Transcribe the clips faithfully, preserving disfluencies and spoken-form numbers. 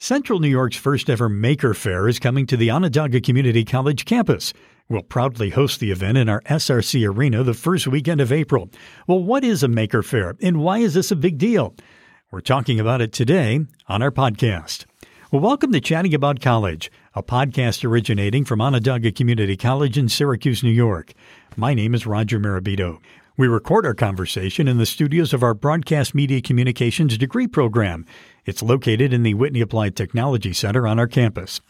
Central New York's first ever Maker Faire is coming to the Onondaga Community College campus. We'll proudly host the event in our S R C Arena the first weekend of April. Well, what is a Maker Faire, and why is this a big deal? We're talking about it today on our podcast. Well, welcome to Chatting About College, a podcast originating from Onondaga Community College in Syracuse, New York. My name is Roger Mirabito. We record our conversation in the studios of our Broadcast Media Communications degree program. It's located in the Whitney Applied Technology Center on our campus.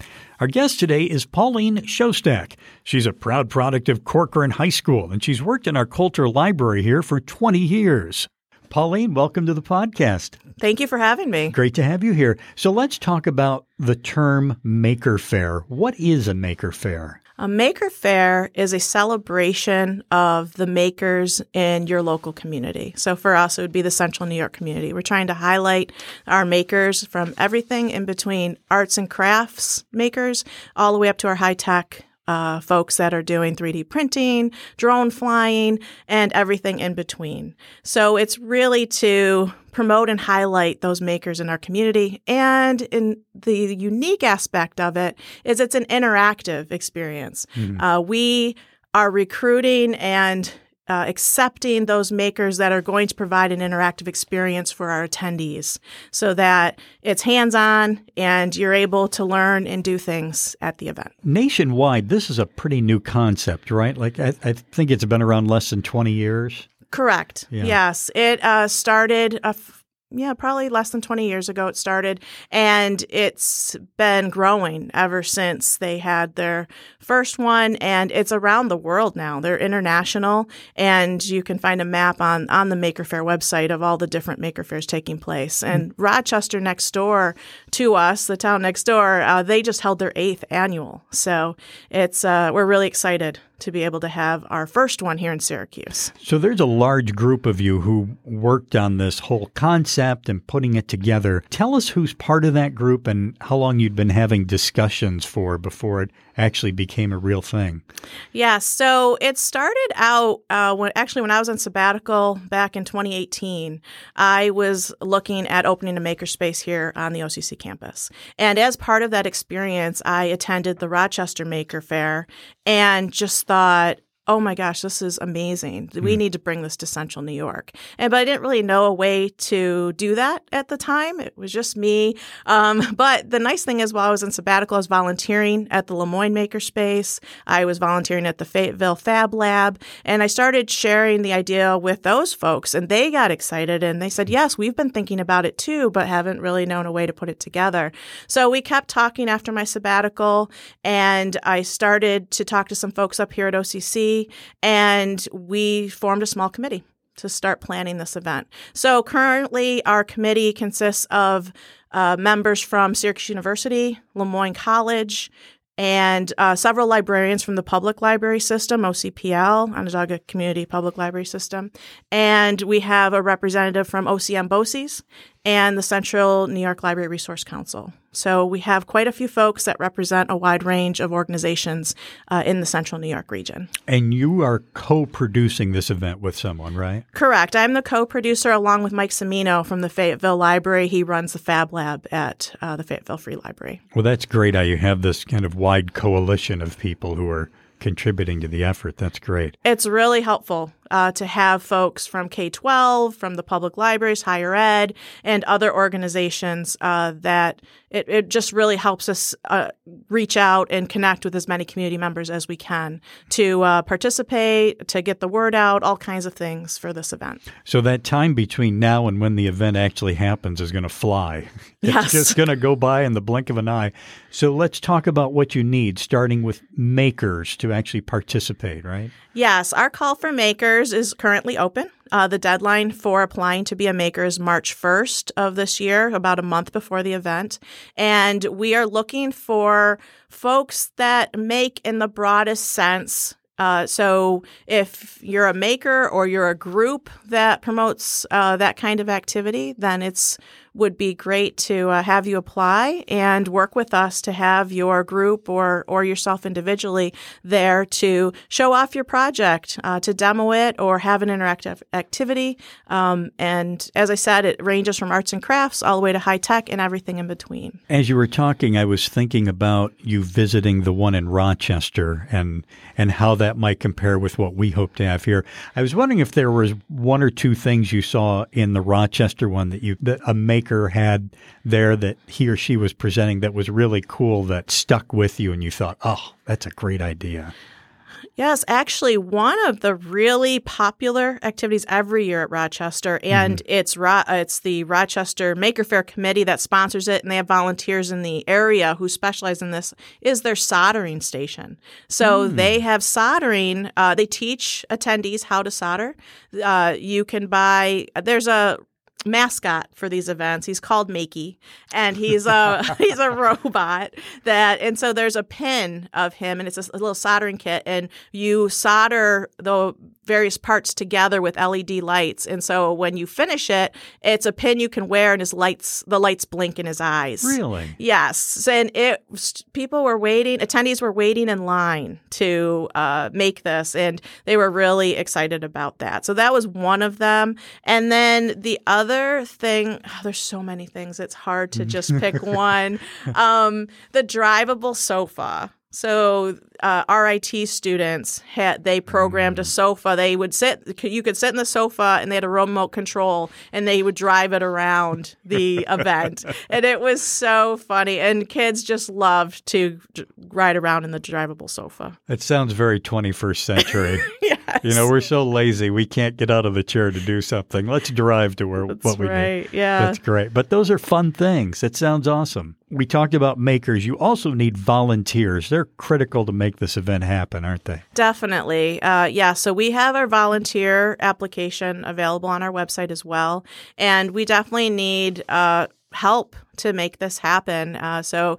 Our guest today is Pauline Shostak. She's a proud product of Corcoran High School, and she's worked in our Coulter Library here for twenty years. Pauline, welcome to the podcast. Thank you for having me. Great to have you here. So let's talk about the term Maker Faire. What is a Maker Faire? A Maker Faire is a celebration of the makers in your local community. So for us, it would be the Central New York community. We're trying to highlight our makers from everything in between arts and crafts makers all the way up to our high-tech uh, folks that are doing three D printing, drone flying, and everything in between. So it's really to promote and highlight those makers in our community. And in the unique aspect of it is it's an interactive experience. Mm-hmm. Uh, we are recruiting and uh, accepting those makers that are going to provide an interactive experience for our attendees so that it's hands-on and you're able to learn and do things at the event. Nationwide, this is a pretty new concept, right? Like I, I think it's been around less than twenty years. Correct. Yeah. Yes. It uh, started, a f- yeah, probably less than twenty years ago it started, and it's been growing ever since they had their first one, and it's around the world now. They're international, and you can find a map on, on the Maker Faire website of all the different Maker Faires taking place. And mm-hmm. Rochester next door to us, the town next door, uh, they just held their eighth annual. So it's uh, we're really excited to be able to have our first one here in Syracuse. So there's a large group of you who worked on this whole concept and putting it together. Tell us who's part of that group and how long you'd been having discussions for before it actually became a real thing. Yeah, so it started out uh, when actually when I was on sabbatical back in twenty eighteen, I was looking at opening a makerspace here on the O C C campus. And as part of that experience, I attended the Rochester Maker Faire and just thought, oh my gosh, this is amazing. We need to bring this to Central New York. And but I didn't really know a way to do that at the time. It was just me. Um, but the nice thing is while I was in sabbatical, I was volunteering at the Le Moyne Makerspace. I was volunteering at the Fayetteville Fab Lab. And I started sharing the idea with those folks. And they got excited. And they said, yes, we've been thinking about it too, but haven't really known a way to put it together. So we kept talking after my sabbatical. And I started to talk to some folks up here at O C C. And we formed a small committee to start planning this event. So currently our committee consists of uh, members from Syracuse University, Lemoyne College, and uh, several librarians from the public library system, O C P L, Onondaga Community Public Library System. And we have a representative from O C M BOCES and the Central New York Library Resource Council. So we have quite a few folks that represent a wide range of organizations uh, in the Central New York region. And you are co-producing this event with someone, right? Correct. I'm the co-producer along with Mike Semino from the Fayetteville Library. He runs the Fab Lab at uh, the Fayetteville Free Library. Well, that's great how you have this kind of wide coalition of people who are contributing to the effort. That's great. It's really helpful uh, to have folks from K twelve, from the public libraries, higher ed, and other organizations uh, that it, it just really helps us uh, reach out and connect with as many community members as we can to uh, participate, to get the word out, all kinds of things for this event. So that time between now and when the event actually happens is going to fly. It's yes. just going to go by in the blink of an eye. So let's talk about what you need, starting with makers to actually participate, right? Yes. Our call for makers is currently open. Uh, the deadline for applying to be a maker is March first of this year, about a month before the event. And we are looking for folks that make in the broadest sense. Uh, so if you're a maker or you're a group that promotes uh, that kind of activity, then it's would be great to uh, have you apply and work with us to have your group or or yourself individually there to show off your project, uh, to demo it, or have an interactive activity. Um, and as I said, it ranges from arts and crafts all the way to high tech and everything in between. As you were talking, I was thinking about you visiting the one in Rochester and and how that might compare with what we hope to have here. I was wondering if there was one or two things you saw in the Rochester one that you that a maker had there that he or she was presenting that was really cool, that stuck with you and you thought, oh, that's a great idea. Yes, actually, one of the really popular activities every year at Rochester, and mm-hmm. it's Ro- it's the Rochester Maker Faire Committee that sponsors it, and they have volunteers in the area who specialize in this, is their soldering station. So mm. they have soldering. Uh, they teach attendees how to solder. Uh, you can buy – there's a – mascot for these events. He's called Makey, and he's a he's a robot that, and so there's a pin of him, and it's a little soldering kit, and you solder the various parts together with L E D lights. And so when you finish it, it's a pin you can wear, and his lights, the lights blink in his eyes. Really? Yes. And it people were waiting, attendees were waiting in line to uh, make this, and they were really excited about that. So that was one of them. And then the other Other thing, oh, there's so many things. It's hard to just pick one. Um, the drivable sofa. So uh, R I T students, had they programmed a sofa. They would sit, you could sit in the sofa, and they had a remote control, and they would drive it around the event. And it was so funny. And kids just loved to ride around in the drivable sofa. It sounds very twenty-first century. Yes. You know, we're so lazy. We can't get out of the chair to do something. Let's drive to where That's what we right. need. Yeah. That's great. But those are fun things. It sounds awesome. We talked about makers. You also need volunteers. They're critical to make this event happen, aren't they? Definitely. Uh, yeah. So we have our volunteer application available on our website as well. And we definitely need uh, help to make this happen. Uh, so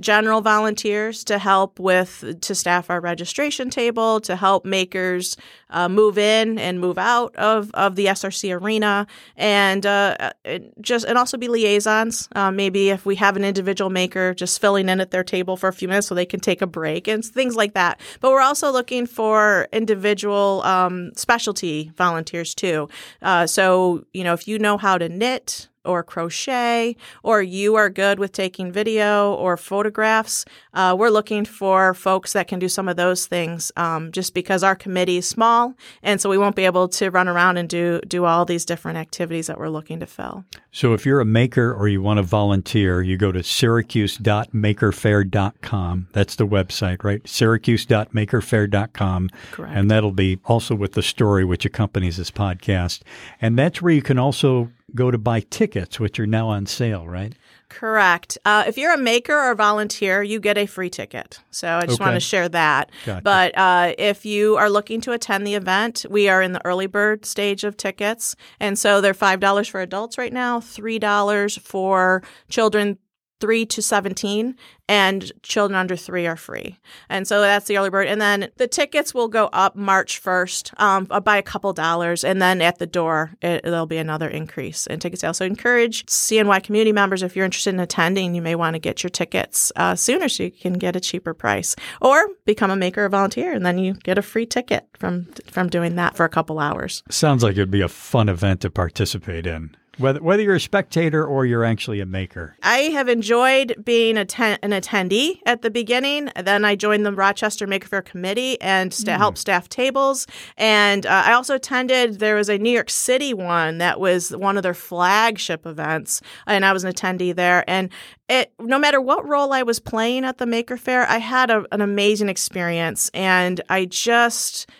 general volunteers to help with, to staff our registration table, to help makers uh, move in and move out of, of the S R C Arena, and uh, just, and also be liaisons. Uh, maybe if we have an individual maker, just filling in at their table for a few minutes so they can take a break and things like that. But we're also looking for individual um, specialty volunteers too. Uh, so, you know, if you know how to knit or crochet, or you You are good with taking video or photographs. Uh, we're looking for folks that can do some of those things, um, just because our committee is small, and so we won't be able to run around and do do all these different activities that we're looking to fill. So if you're a maker or you want to volunteer, you go to syracuse dot maker fair dot com. That's the website, right? syracuse dot maker fair dot com. Correct. And that'll be also with the story which accompanies this podcast. And that's where you can also go to buy tickets, which are now on sale, right? Correct. Uh, if you're a maker or volunteer, you get a free ticket. So I just okay. want to share that. Gotcha. But uh, if you are looking to attend the event, we are in the early bird stage of tickets. And so they're five dollars for adults right now, three dollars for children three to seventeen, and children under three are free. And so that's the early bird. And then the tickets will go up March first um, by a couple dollars. And then at the door, it, there'll be another increase in ticket sales. So encourage C N Y community members, if you're interested in attending, you may want to get your tickets uh, sooner so you can get a cheaper price, or become a maker or volunteer. And then you get a free ticket from, from doing that for a couple hours. Sounds like it'd be a fun event to participate in. Whether whether you're a spectator or you're actually a maker. I have enjoyed being a ten, an attendee at the beginning. Then I joined the Rochester Maker Faire Committee and st- mm. helped staff tables. And uh, I also attended, there was a New York City one that was one of their flagship events, and I was an attendee there. And it, no matter what role I was playing at the Maker Faire, I had a, an amazing experience. And I just...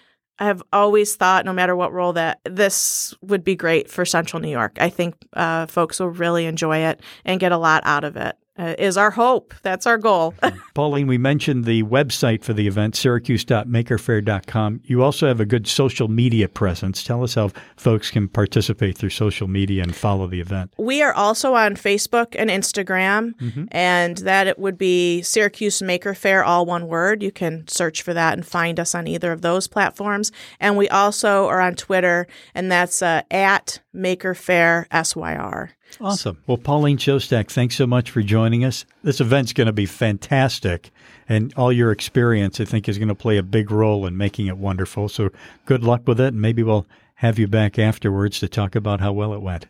I have always thought, no matter what role, that this would be great for Central New York. I think uh, folks will really enjoy it and get a lot out of it. Uh, is our hope. That's our goal. Pauline, we mentioned the website for the event, syracuse dot maker fair dot com. You also have a good social media presence. Tell us how folks can participate through social media and follow the event. We are also on Facebook and Instagram, mm-hmm. and that it would be Syracuse Maker Faire, all one word. You can search for that and find us on either of those platforms. And we also are on Twitter, and that's uh, at Maker Faire S Y R. Awesome. Well, Pauline Shostak, thanks so much for joining us. This event's going to be fantastic, and all your experience, I think, is going to play a big role in making it wonderful. So good luck with it, and maybe we'll have you back afterwards to talk about how well it went.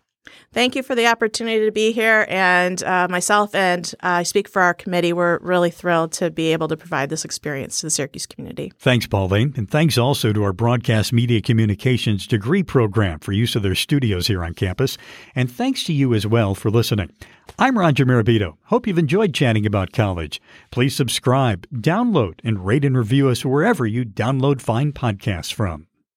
Thank you for the opportunity to be here, and uh, myself and uh, I speak for our committee. We're really thrilled to be able to provide this experience to the Syracuse community. Thanks, Pauline, and thanks also to our Broadcast Media Communications degree program for use of their studios here on campus, and thanks to you as well for listening. I'm Roger Mirabito. Hope you've enjoyed Chatting About College. Please subscribe, download, and rate and review us wherever you download fine podcasts from.